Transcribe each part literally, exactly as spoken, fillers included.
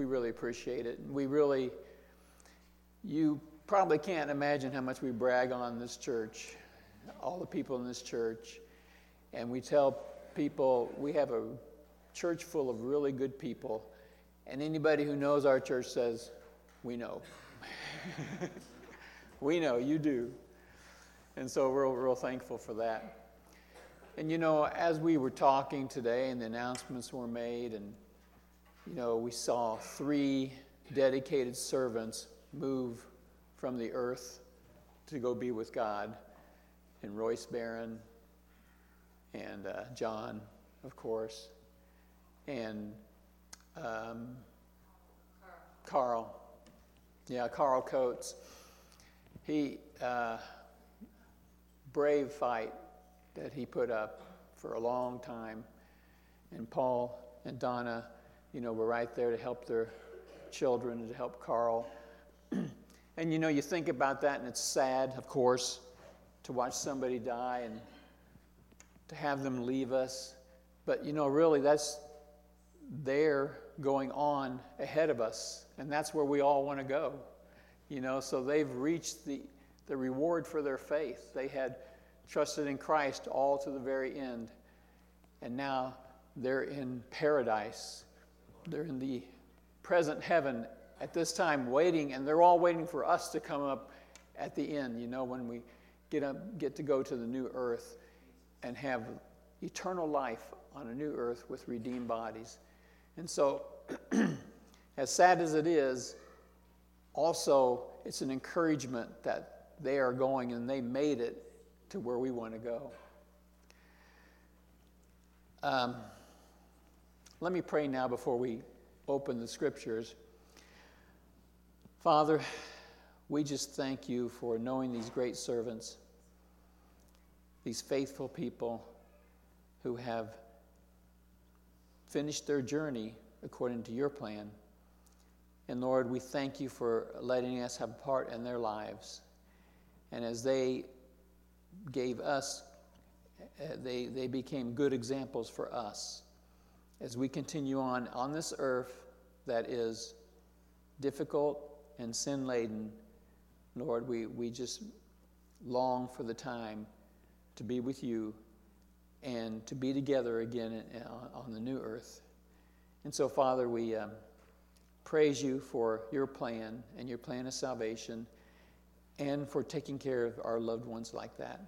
We really appreciate it. We really, you probably can't imagine how much we brag on this church, all the people in this church. And we tell people we have a church full of really good people. And anybody who knows our church says, we know. We know, you do. And so we're real thankful for that. And, you know, as we were talking today and the announcements were made, and, you know, we saw three dedicated servants move from the earth to go be with God, and Royce Barron and uh, John, of course, and um, Carl. Carl. Yeah, Carl Coates. He, uh, brave fight that he put up for a long time. And Paul and Donna, you know, were right there to help their children and to help Carl. And, you know, you think about that, and it's sad, of course, to watch somebody die and to have them leave us. But, you know, really, that's there going on ahead of us, and that's where we all want to go. You know, so they've reached the, the reward for their faith. They had trusted in Christ all to the very end, and now they're in paradise. They're in the present heaven at this time waiting, and they're all waiting for us to come up at the end, you know, when we get up, get to go to the new earth and have eternal life on a new earth with redeemed bodies. And so, as sad as it is, also it's an encouragement that they are going and they made it to where we want to go. Um, let me pray now before we open the scriptures. Father, we just thank you for knowing these great servants, these faithful people who have finished their journey according to your plan. And Lord, we thank you for letting us have part in their lives. And as they gave us, they they became good examples for us as we continue on on this earth that is difficult and sin-laden. Lord, we, we just long for the time to be with you and to be together again on the new earth. And so, Father, we um, praise you for your plan and your plan of salvation, and for taking care of our loved ones like that.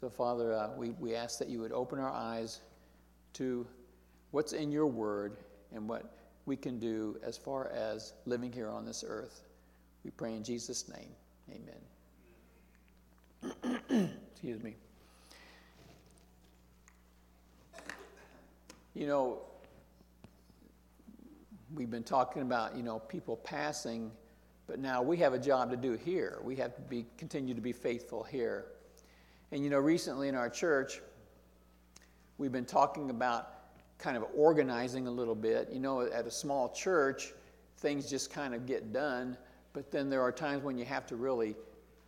So, Father, uh, we, we ask that you would open our eyes to what's in your word and what we can do as far as living here on this earth. We pray in Jesus' name. Amen. Excuse me. You know, we've been talking about, you know, people passing, but now we have a job to do here. We have to be continue to be faithful here. And, you know, recently in our church, we've been talking about kind of organizing a little bit. You know, at a small church, things just kind of get done, but then there are times when you have to really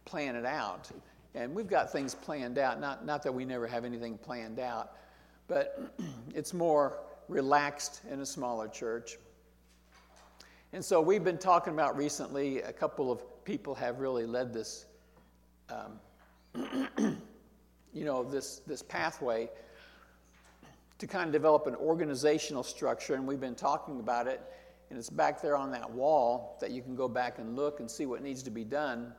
plan it out. And we've got things planned out. Not, not that we never have anything planned out, but it's more relaxed in a smaller church. And so we've been talking about recently, a couple of people have really led this, um, you know, this this pathway to kind of develop an organizational structure, and we've been talking about it, and it's back there on that wall that you can go back and look and see what needs to be done.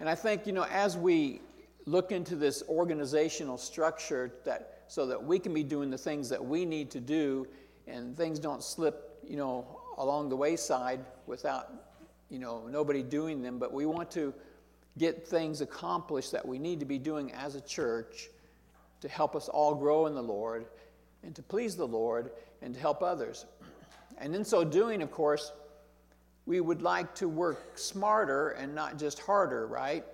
And I think, you know, as we look into this organizational structure that so that we can be doing the things that we need to do, and things don't slip, you know, along the wayside without, you know, nobody doing them. But we want to get things accomplished that we need to be doing as a church to help us all grow in the Lord and to please the Lord and to help others. And in so doing, of course, we would like to work smarter and not just harder, right?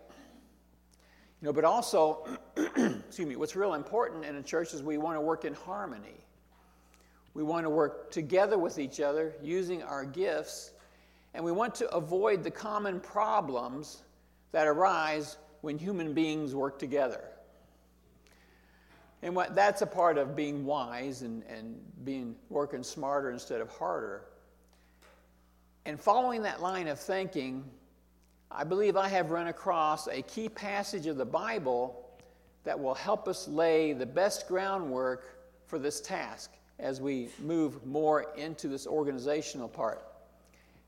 You know, but also, excuse me, what's real important in a church is we want to work in harmony. We want to work together with each other using our gifts, and we want to avoid the common problems that arise when human beings work together. And what that's a part of being wise and, and being working smarter instead of harder. And following that line of thinking, I believe I have run across a key passage of the Bible that will help us lay the best groundwork for this task as we move more into this organizational part.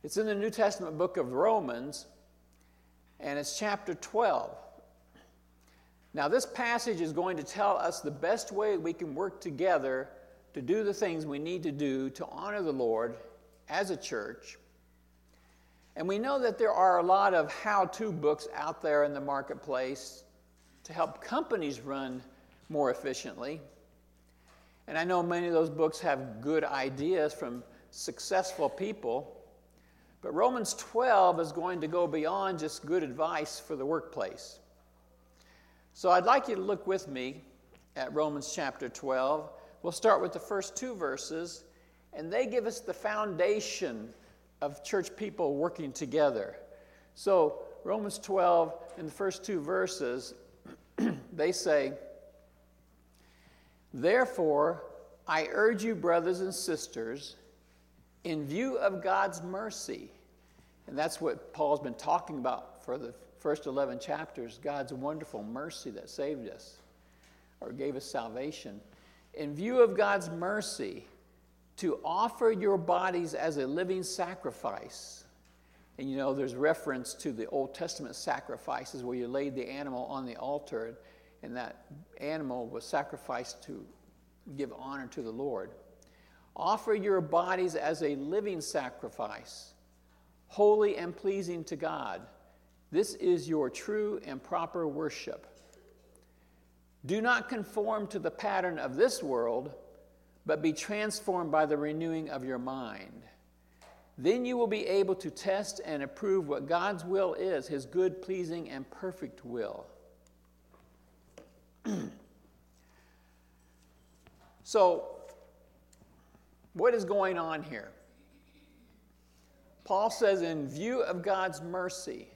It's in the New Testament book of Romans, and it's chapter twelve. Now, this passage is going to tell us the best way we can work together to do the things we need to do to honor the Lord as a church. And we know that there are a lot of how-to books out there in the marketplace to help companies run more efficiently. And I know many of those books have good ideas from successful people. But Romans twelve is going to go beyond just good advice for the workplace. So I'd like you to look with me at Romans chapter twelve. We'll start with the first two verses, and they give us the foundation of church people working together. So Romans twelve, in the first two verses, they say, "Therefore, I urge you, brothers and sisters, in view of God's mercy," and that's what Paul's been talking about for the first eleven chapters, God's wonderful mercy that saved us or gave us salvation. "In view of God's mercy, to offer your bodies as a living sacrifice." And you know, there's reference to the Old Testament sacrifices where you laid the animal on the altar and that animal was sacrificed to give honor to the Lord. "Offer your bodies as a living sacrifice, holy and pleasing to God. This is your true and proper worship. Do not conform to the pattern of this world, but be transformed by the renewing of your mind. Then you will be able to test and approve what God's will is, his good, pleasing, and perfect will." So, what is going on here? Paul says, in view of God's mercy,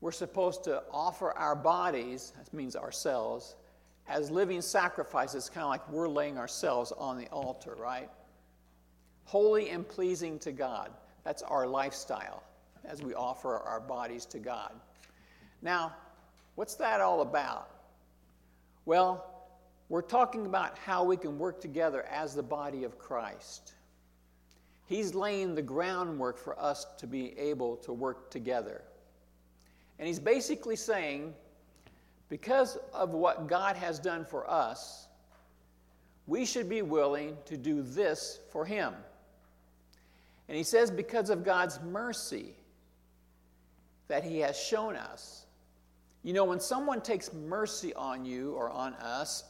we're supposed to offer our bodies, that means ourselves, as living sacrifices, kind of like we're laying ourselves on the altar, right? Holy and pleasing to God. That's our lifestyle as we offer our bodies to God. Now, what's that all about? Well, we're talking about how we can work together as the body of Christ. He's laying the groundwork for us to be able to work together. And he's basically saying, because of what God has done for us, we should be willing to do this for him. And he says, because of God's mercy that he has shown us. You know, when someone takes mercy on you or on us,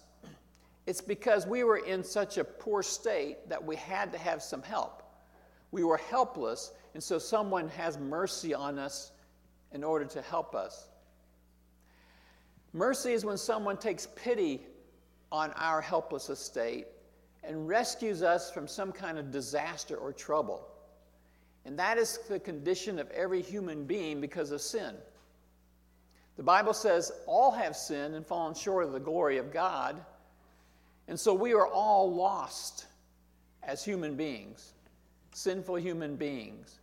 it's because we were in such a poor state that we had to have some help. We were helpless, and so someone has mercy on us in order to help us. Mercy is when someone takes pity on our helpless estate and rescues us from some kind of disaster or trouble. And that is the condition of every human being because of sin. The Bible says all have sinned and fallen short of the glory of God. And so we are all lost as human beings, sinful human beings.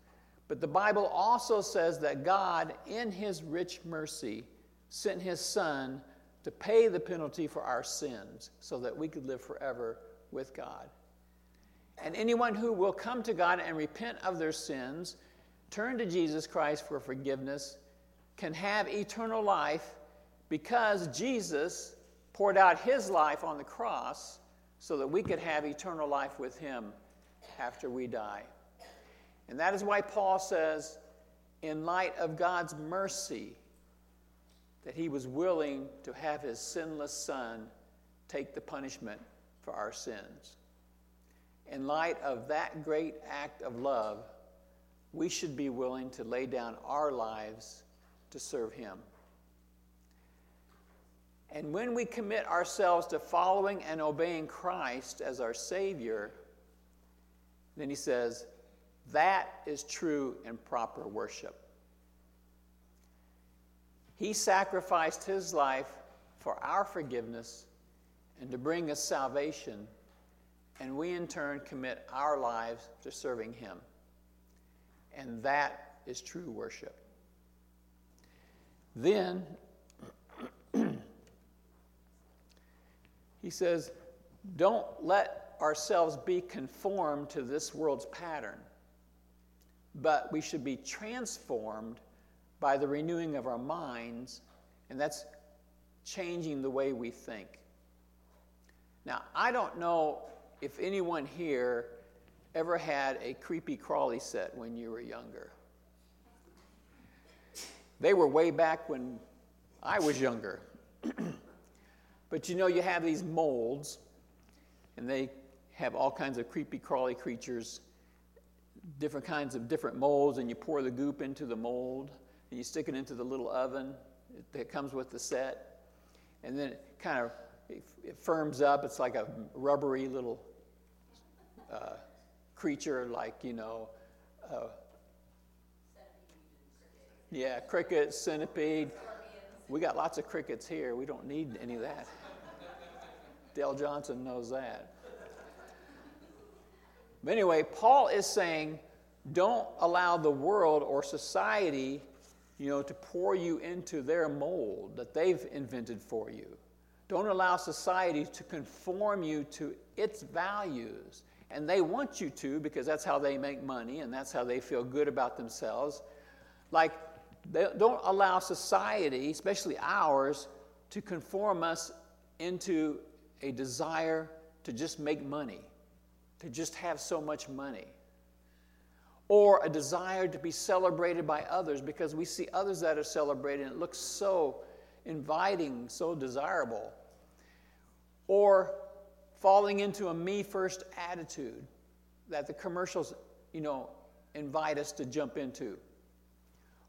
But the Bible also says that God, in his rich mercy, sent his Son to pay the penalty for our sins so that we could live forever with God. And anyone who will come to God and repent of their sins, turn to Jesus Christ for forgiveness, can have eternal life because Jesus poured out his life on the cross so that we could have eternal life with him after we die. And that is why Paul says, in light of God's mercy, that he was willing to have his sinless Son take the punishment for our sins. In light of that great act of love, we should be willing to lay down our lives to serve him. And when we commit ourselves to following and obeying Christ as our Savior, then he says, that is true and proper worship. He sacrificed his life for our forgiveness, and to bring us salvation, and we in turn commit our lives to serving him. And that is true worship. Then he says, don't let ourselves be conformed to this world's pattern, but we should be transformed by the renewing of our minds, and that's changing the way we think. Now, I don't know if anyone here ever had a creepy crawly set when you were younger. They were way back when I was younger. But you know, you have these molds, and they have all kinds of creepy crawly creatures, different kinds of different molds, and you pour the goop into the mold, and you stick it into the little oven that comes with the set, and then it kind of it, it firms up. It's like a rubbery little uh, creature, like, you know, uh, yeah, cricket, centipede. We got lots of crickets here. We don't need any of that. Dale Johnson knows that. But anyway, Paul is saying, don't allow the world or society, you know, to pour you into their mold that they've invented for you. Don't allow society to conform you to its values. And they want you to, because that's how they make money and that's how they feel good about themselves. Like, they don't allow society, especially ours, to conform us into a desire to just make money, to just have so much money, or a desire to be celebrated by others because we see others that are celebrated and it looks so inviting, so desirable, or falling into a me-first attitude that the commercials, you know, invite us to jump into,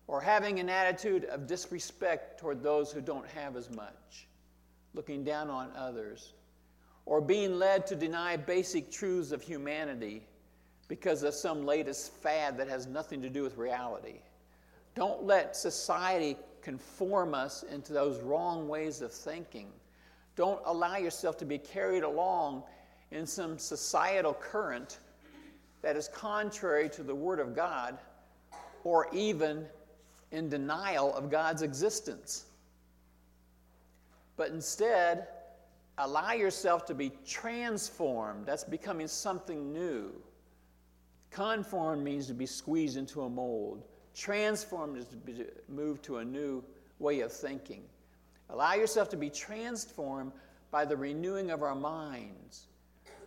or having an attitude of disrespect toward those who don't have as much, looking down on others, or being led to deny basic truths of humanity because of some latest fad that has nothing to do with reality. Don't let society conform us into those wrong ways of thinking. Don't allow yourself to be carried along in some societal current that is contrary to the Word of God, or even in denial of God's existence. But instead, allow yourself to be transformed. That's becoming something new. Conformed means to be squeezed into a mold. Transformed is to be moved to a new way of thinking. Allow yourself to be transformed by the renewing of our minds,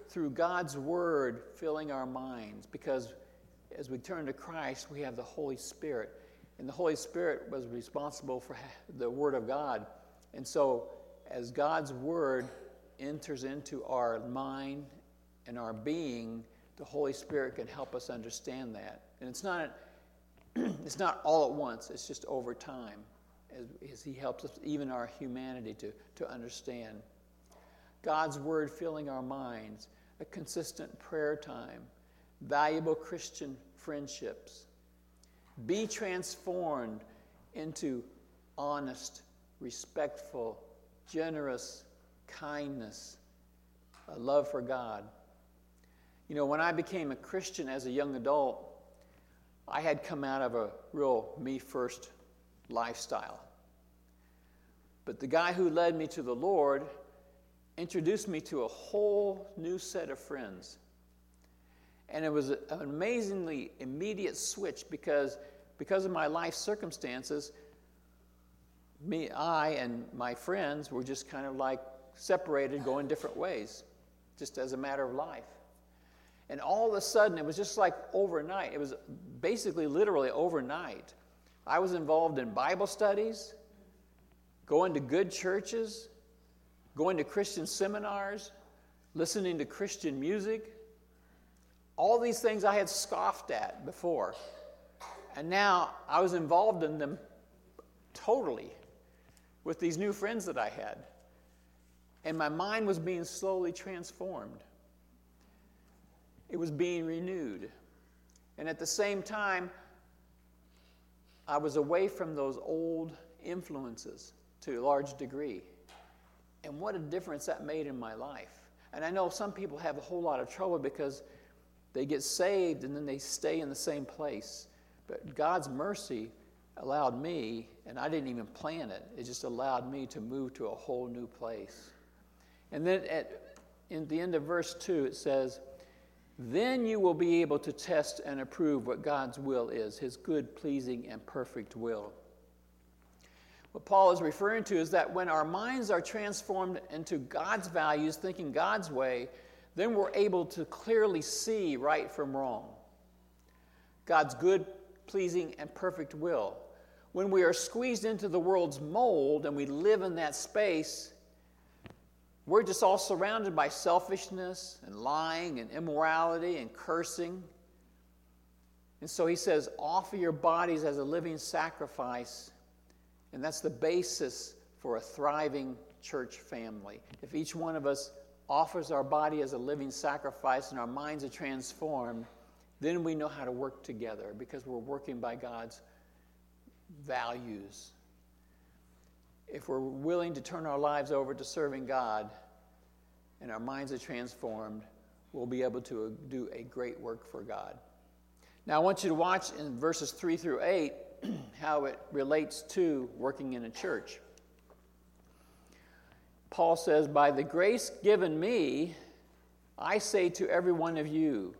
through God's Word filling our minds, because as we turn to Christ, we have the Holy Spirit. And the Holy Spirit was responsible for the Word of God. And so as God's Word enters into our mind and our being, the Holy Spirit can help us understand that. And it's not it's not all at once. It's just over time as, as he helps us, even our humanity, to, to understand. God's Word filling our minds, a consistent prayer time, valuable Christian friendships. Be transformed into honest, respectful, generous kindness, a love for God. You know, when I became a Christian as a young adult, I had come out of a real me-first lifestyle. But the guy who led me to the Lord introduced me to a whole new set of friends. And it was an amazingly immediate switch because, because of my life circumstances, me, I and my friends were just kind of like separated, going different ways, just as a matter of life. And all of a sudden, it was just like overnight. It was basically literally overnight. I was involved in Bible studies, going to good churches, going to Christian seminars, listening to Christian music. All these things I had scoffed at before, and now I was involved in them totally with these new friends that I had. And my mind was being slowly transformed. It was being renewed. And at the same time, I was away from those old influences to a large degree. And what a difference that made in my life. And I know some people have a whole lot of trouble because they get saved and then they stay in the same place. But God's mercy allowed me, and I didn't even plan it, it just allowed me to move to a whole new place. And then at in the end of verse two, it says, "Then you will be able to test and approve what God's will is, his good, pleasing, and perfect will." What Paul is referring to is that when our minds are transformed into God's values, thinking God's way, then we're able to clearly see right from wrong. God's good, pleasing, and perfect will. When we are squeezed into the world's mold and we live in that space, we're just all surrounded by selfishness and lying and immorality and cursing. And so he says, offer your bodies as a living sacrifice. And that's the basis for a thriving church family. If each one of us offers our body as a living sacrifice and our minds are transformed, then we know how to work together because we're working by God's values. If we're willing to turn our lives over to serving God and our minds are transformed, we'll be able to do a great work for God. Now, I want you to watch in verses three through eight how it relates to working in a church. Paul says, "By the grace given me, I say to every one of you,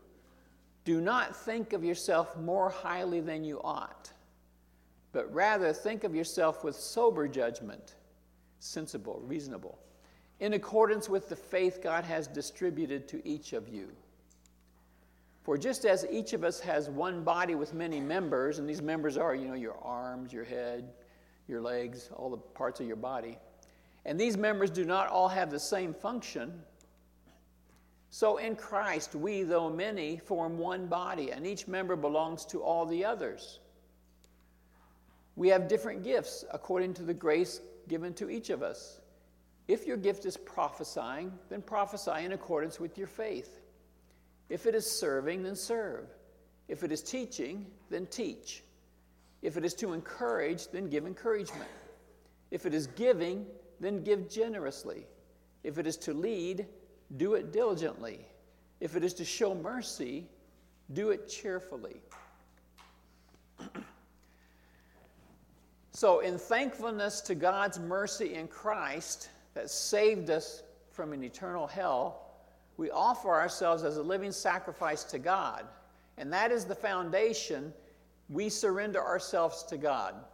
do not think of yourself more highly than you ought, but rather think of yourself with sober judgment," sensible, reasonable, "in accordance with the faith God has distributed to each of you. For just as each of us has one body with many members," and these members are, you know, your arms, your head, your legs, all the parts of your body, "and these members do not all have the same function, so in Christ we, though many, form one body, and each member belongs to all the others. We have different gifts according to the grace given to each of us. If your gift is prophesying, then prophesy in accordance with your faith. If it is serving, then serve. If it is teaching, then teach. If it is to encourage, then give encouragement. If it is giving, then give generously. If it is to lead, do it diligently. If it is to show mercy, do it cheerfully." So in thankfulness to God's mercy in Christ that saved us from an eternal hell, we offer ourselves as a living sacrifice to God. And that is the foundation. We surrender ourselves to God.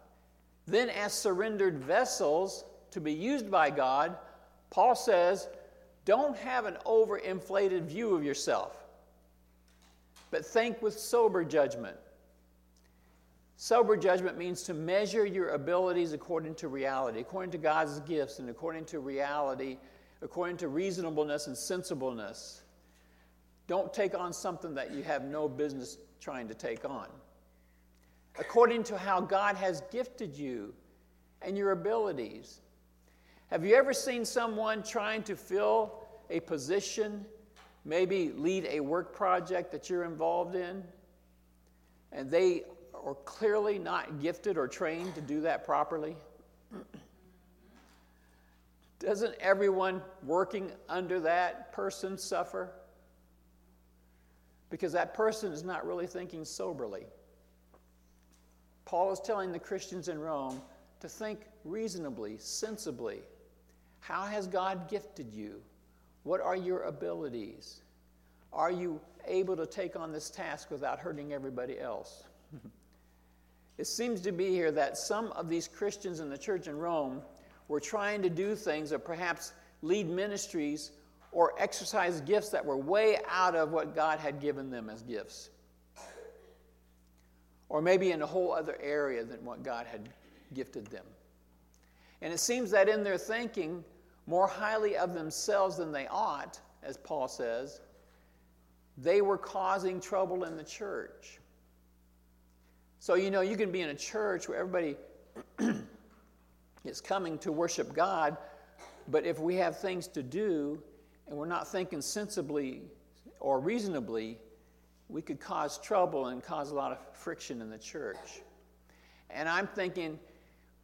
Then as surrendered vessels to be used by God, Paul says, don't have an overinflated view of yourself, but think with sober judgment. Sober judgment means to measure your abilities according to reality, according to God's gifts and according to reality, according to reasonableness and sensibleness. Don't take on something that you have no business trying to take on. According to how God has gifted you and your abilities. Have you ever seen someone trying to fill a position, maybe lead a work project that you're involved in, and they are clearly not gifted or trained to do that properly? Doesn't everyone working under that person suffer? Because that person is not really thinking soberly. Paul is telling the Christians in Rome to think reasonably, sensibly. How has God gifted you? What are your abilities? Are you able to take on this task without hurting everybody else? It seems to be here that some of these Christians in the church in Rome were trying to do things or perhaps lead ministries or exercise gifts that were way out of what God had given them as gifts. Or maybe in a whole other area than what God had gifted them. And it seems that in their thinking more highly of themselves than they ought, as Paul says, they were causing trouble in the church. So, you know, you can be in a church where everybody is coming to worship God, but if we have things to do and we're not thinking sensibly or reasonably, we could cause trouble and cause a lot of friction in the church. And I'm thinking,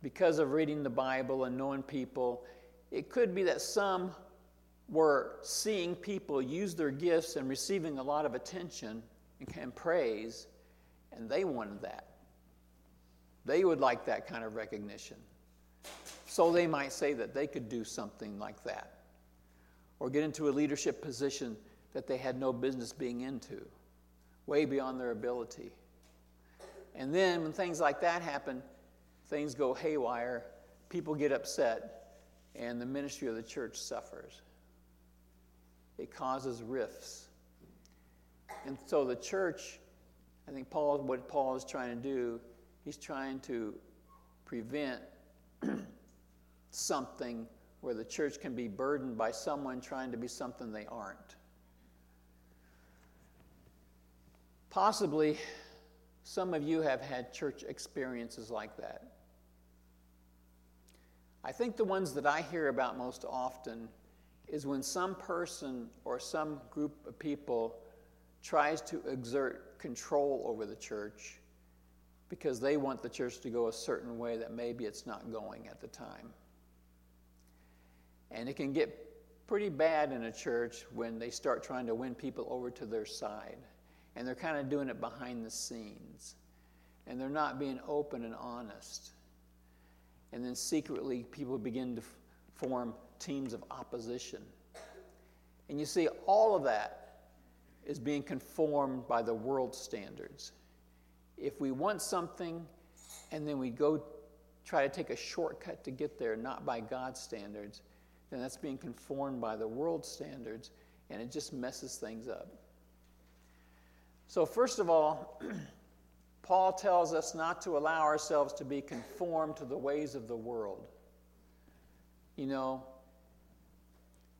because of reading the Bible and knowing people, It could be that some were seeing people use their gifts and receiving a lot of attention and praise, and they wanted that. They would like that kind of recognition. So they might say that they could do something like that, or get into a leadership position that they had no business being into, way beyond their ability. And then when things like that happen, things go haywire, people get upset, and the ministry of the church suffers. It causes rifts. And so the church, I think Paul, what Paul is trying to do, he's trying to prevent something where the church can be burdened by someone trying to be something they aren't. Possibly, some of you have had church experiences like that. I think the ones that I hear about most often is when some person or some group of people tries to exert control over the church because they want the church to go a certain way that maybe it's not going at the time. And it can get pretty bad in a church when they start trying to win people over to their side. And they're kind of doing it behind the scenes. And they're not being open and honest. And then secretly people begin to f- form teams of opposition. And you see, all of that is being conformed by the world's standards. If we want something and then we go try to take a shortcut to get there, not by God's standards, then that's being conformed by the world's standards, and it just messes things up. So first of all, Paul tells us not to allow ourselves to be conformed to the ways of the world. You know,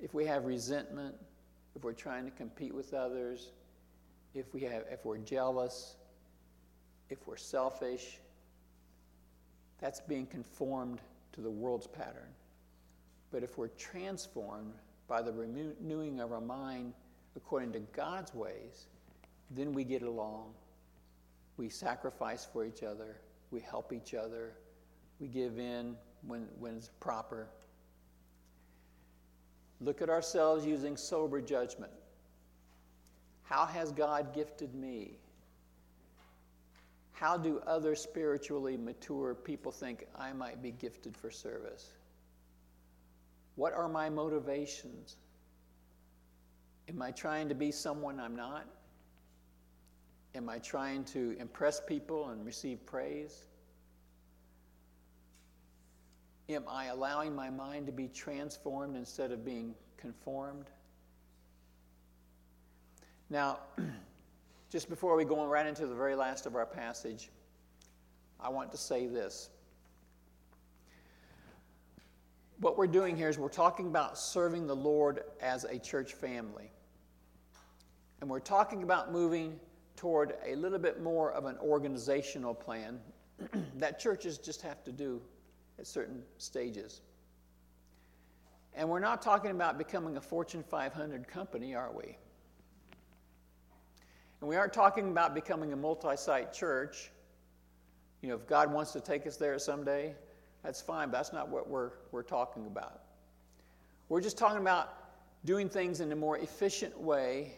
if we have resentment, if we're trying to compete with others, if we have, if we're jealous, if we're selfish, that's being conformed to the world's pattern. But if we're transformed by the renewing of our mind according to God's ways, then we get along. We sacrifice for each other. We help each other. We give in when, when it's proper. Look at ourselves using sober judgment. How has God gifted me? How do other spiritually mature people think I might be gifted for service? What are my motivations? Am I trying to be someone I'm not? Am I trying to impress people and receive praise? Am I allowing my mind to be transformed instead of being conformed? Now, just before we go right into the very last of our passage, I want to say this. What we're doing here is we're talking about serving the Lord as a church family. And we're talking about moving toward a little bit more of an organizational plan that churches just have to do at certain stages. And we're not talking about becoming a Fortune five hundred company, are we? And we aren't talking about becoming a multi-site church. You know, if God wants to take us there someday, that's fine, but that's not what we're we're talking about. We're just talking about doing things in a more efficient way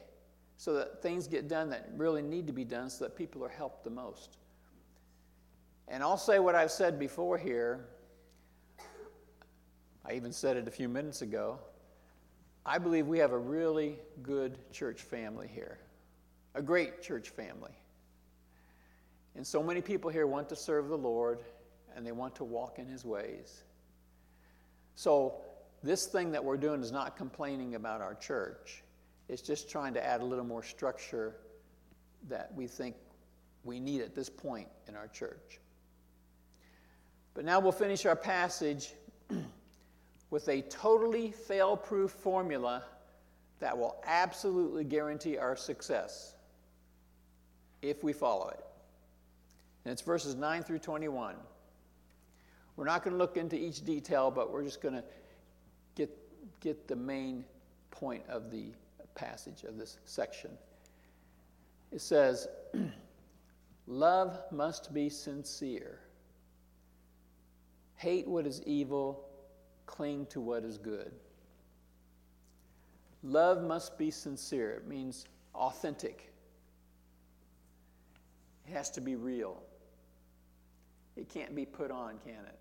so that things get done that really need to be done so that people are helped the most. And I'll say what I've said before here. I even said it a few minutes ago. I believe we have a really good church family here, a great church family. And so many people here want to serve the Lord, and they want to walk in His ways. So this thing that we're doing is not complaining about our church. It's just trying to add a little more structure that we think we need at this point in our church. But now we'll finish our passage with a totally fail-proof formula that will absolutely guarantee our success if we follow it. And it's verses nine through twenty-one. We're not going to look into each detail, but we're just going to get, get the main point of the passage of this section. It says, love must be sincere. Hate what is evil, cling to what is good. Love must be sincere. It means authentic. It has to be real. It can't be put on, can it?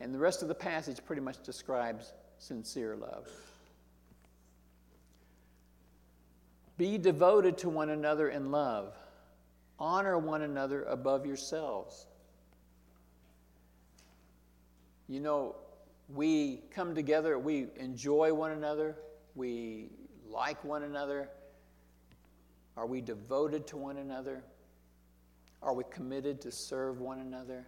And the rest of the passage pretty much describes sincere love. Be devoted to one another in love. Honor one another above yourselves. You know, we come together, we enjoy one another, we like one another. Are we devoted to one another? Are we committed to serve one another?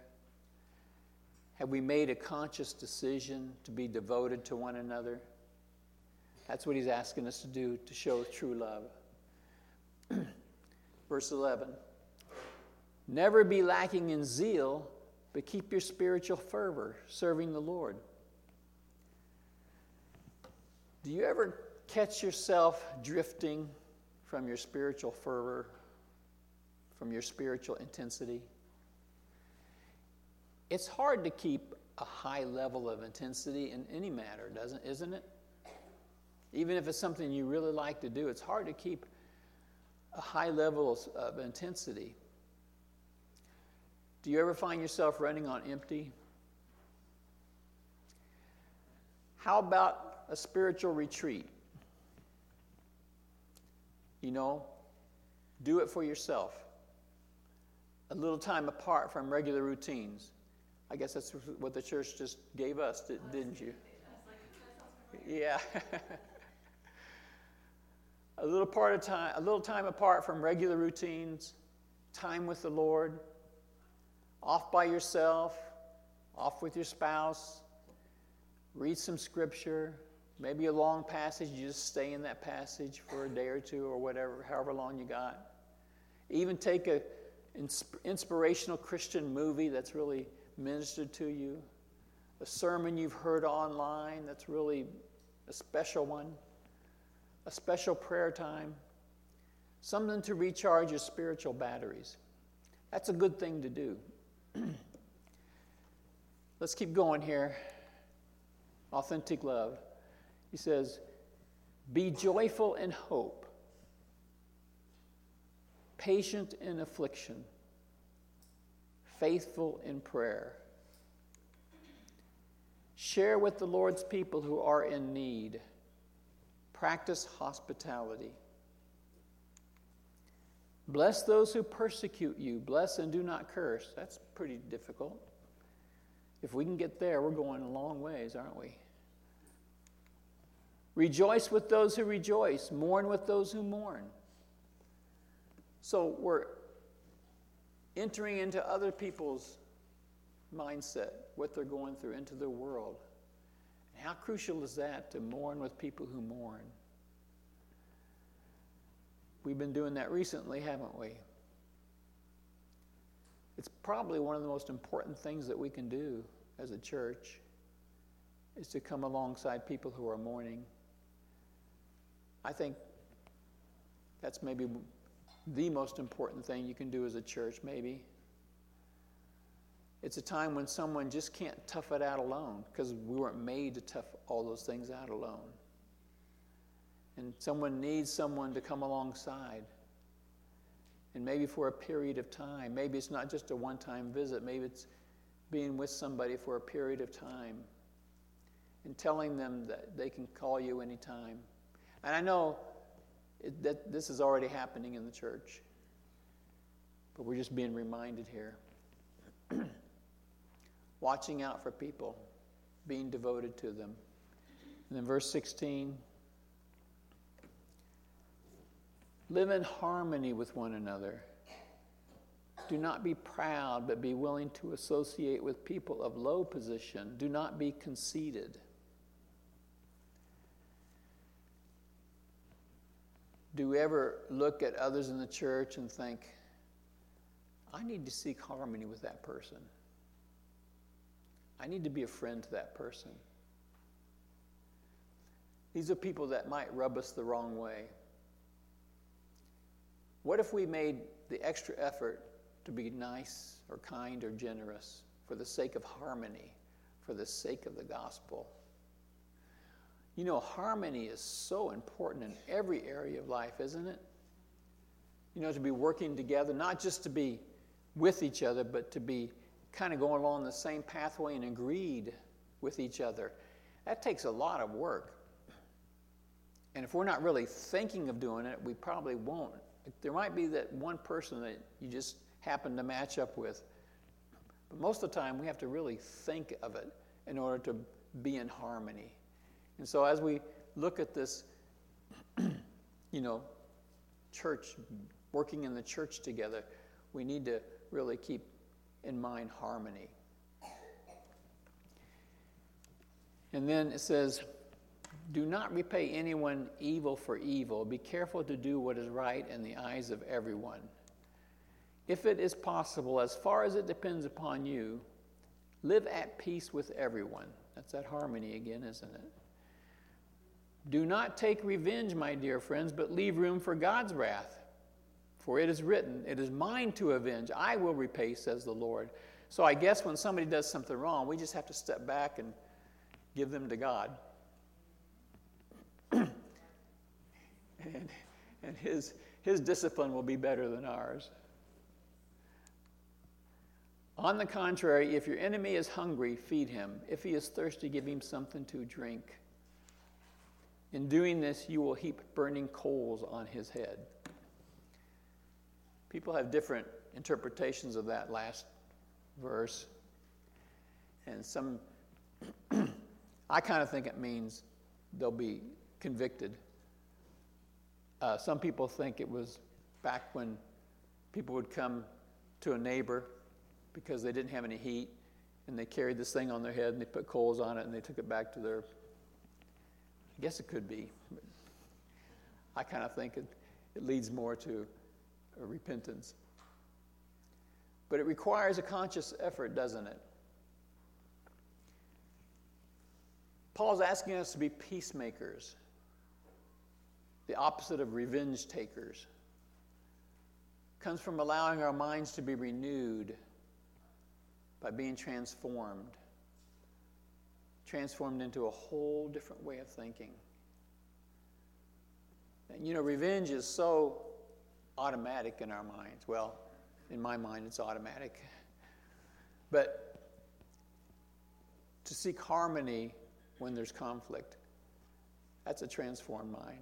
Have we made a conscious decision to be devoted to one another? That's what he's asking us to do, to show true love. Verse eleven. Never be lacking in zeal, but keep your spiritual fervor, serving the Lord. Do you ever catch yourself drifting from your spiritual fervor, from your spiritual intensity? It's hard to keep a high level of intensity in any matter, doesn't, isn't it? Even if it's something you really like to do, it's hard to keep a high level of intensity. Do you ever find yourself running on empty? How about a spiritual retreat? You know, do it for yourself. A little time apart from regular routines. I guess that's what the church just gave us, didn't you? Yeah. A little part of time, a little time apart from regular routines, time with the Lord, off by yourself, off with your spouse, read some scripture, maybe a long passage, you just stay in that passage for a day or two or whatever, however long you got. Even take an insp- inspirational Christian movie that's really ministered to you, a sermon you've heard online that's really a special one, a special prayer time, something to recharge your spiritual batteries. That's a good thing to do. Let's keep going here. Authentic love. He says, be joyful in hope, patient in affliction, faithful in prayer. Share with the Lord's people who are in need. Practice hospitality. Bless those who persecute you. Bless and do not curse. That's pretty difficult. If we can get there, we're going a long ways, aren't we? Rejoice with those who rejoice. Mourn with those who mourn. So we're entering into other people's mindset, what they're going through, into their world. And how crucial is that, to mourn with people who mourn? We've been doing that recently, haven't we? It's probably one of the most important things that we can do as a church, is to come alongside people who are mourning. I think that's maybe the most important thing you can do as a church, maybe. It's a time when someone just can't tough it out alone, because we weren't made to tough all those things out alone. And someone needs someone to come alongside. And maybe for a period of time. Maybe it's not just a one-time visit. Maybe it's being with somebody for a period of time and telling them that they can call you anytime. And I know it, that this is already happening in the church, but we're just being reminded here. Watching out for people, being devoted to them. And then verse sixteen, live in harmony with one another. Do not be proud, but be willing to associate with people of low position. Do not be conceited. Do we ever look at others in the church and think, I need to seek harmony with that person. I need to be a friend to that person. These are people that might rub us the wrong way. What if we made the extra effort to be nice or kind or generous for the sake of harmony, for the sake of the gospel. You know, harmony is so important in every area of life, isn't it? You know, to be working together, not just to be with each other, but to be kind of going along the same pathway and agreed with each other. That takes a lot of work. And if we're not really thinking of doing it, we probably won't. There might be that one person that you just happen to match up with. But most of the time, we have to really think of it in order to be in harmony. And so as we look at this, you know, church, working in the church together, we need to really keep in mind harmony. And then it says, do not repay anyone evil for evil. Be careful to do what is right in the eyes of everyone. If it is possible, as far as it depends upon you, live at peace with everyone. That's that harmony again, isn't it? Do not take revenge, my dear friends, but leave room for God's wrath. For it is written, it is mine to avenge. I will repay, says the Lord. So I guess when somebody does something wrong, we just have to step back and give them to God. And, and his, his discipline will be better than ours. On the contrary, if your enemy is hungry, feed him. If he is thirsty, give him something to drink. In doing this, you will heap burning coals on his head. People have different interpretations of that last verse. And some, I kind of think it means they'll be convicted. Uh, some people think it was back when people would come to a neighbor because they didn't have any heat, and they carried this thing on their head, and they put coals on it, and they took it back to their... I guess it could be. But I kind of think it, it leads more to repentance. But it requires a conscious effort, doesn't it? Paul's asking us to be peacemakers, the opposite of revenge takers. It comes from allowing our minds to be renewed by being transformed, transformed into a whole different way of thinking. And you know, revenge is so automatic in our minds. Well, in my mind, it's automatic. But to seek harmony when there's conflict, that's a transformed mind.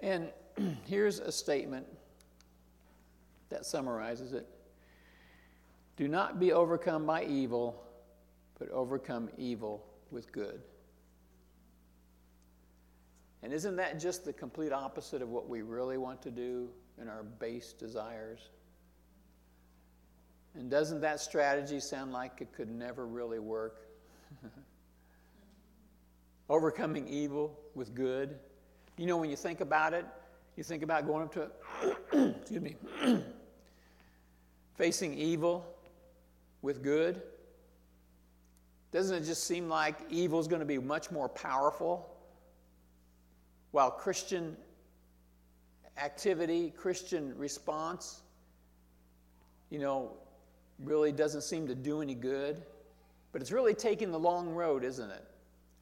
And here's a statement that summarizes it. Do not be overcome by evil, but overcome evil with good. And isn't that just the complete opposite of what we really want to do in our base desires? And doesn't that strategy sound like it could never really work? Overcoming evil with good. You know, when you think about it, you think about going up to it, excuse me, facing evil with good. Doesn't it just seem like evil is going to be much more powerful? While Christian activity, Christian response, you know, really doesn't seem to do any good. But it's really taking the long road, isn't it?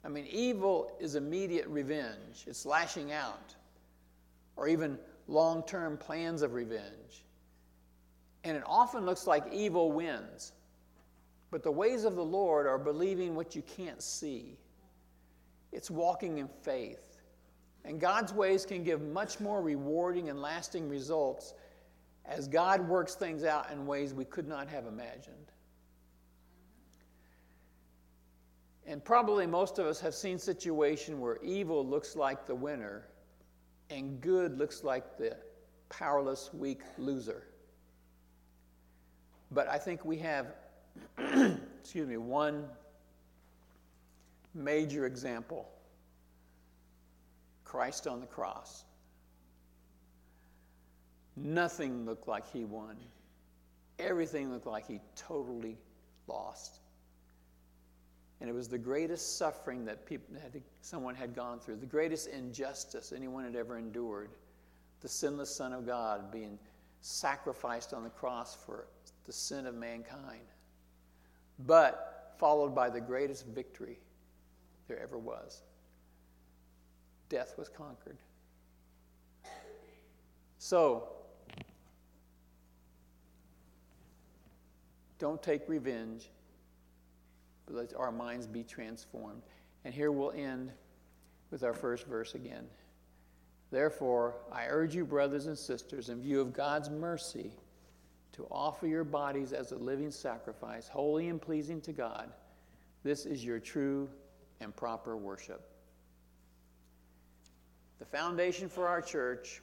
I mean, evil is immediate revenge. It's lashing out, or even long-term plans of revenge. And it often looks like evil wins. But the ways of the Lord are believing what you can't see. It's walking in faith. And God's ways can give much more rewarding and lasting results as God works things out in ways we could not have imagined. And probably most of us have seen situations where evil looks like the winner and good looks like the powerless, weak loser. But I think we have, excuse me, one major example: Christ on the cross. Nothing looked like he won. Everything looked like he totally lost. And it was the greatest suffering that people had to, someone had gone through, the greatest injustice anyone had ever endured. The sinless Son of God being sacrificed on the cross for the sin of mankind. but followed by the greatest victory there ever was. Death was conquered. So, don't take revenge, but let our minds be transformed. And here we'll end with our first verse again. Therefore, I urge you, brothers and sisters, in view of God's mercy, to offer your bodies as a living sacrifice, holy and pleasing to God. This is your true and proper worship. The foundation for our church,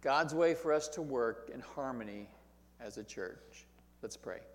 God's way for us to work in harmony as a church. Let's pray.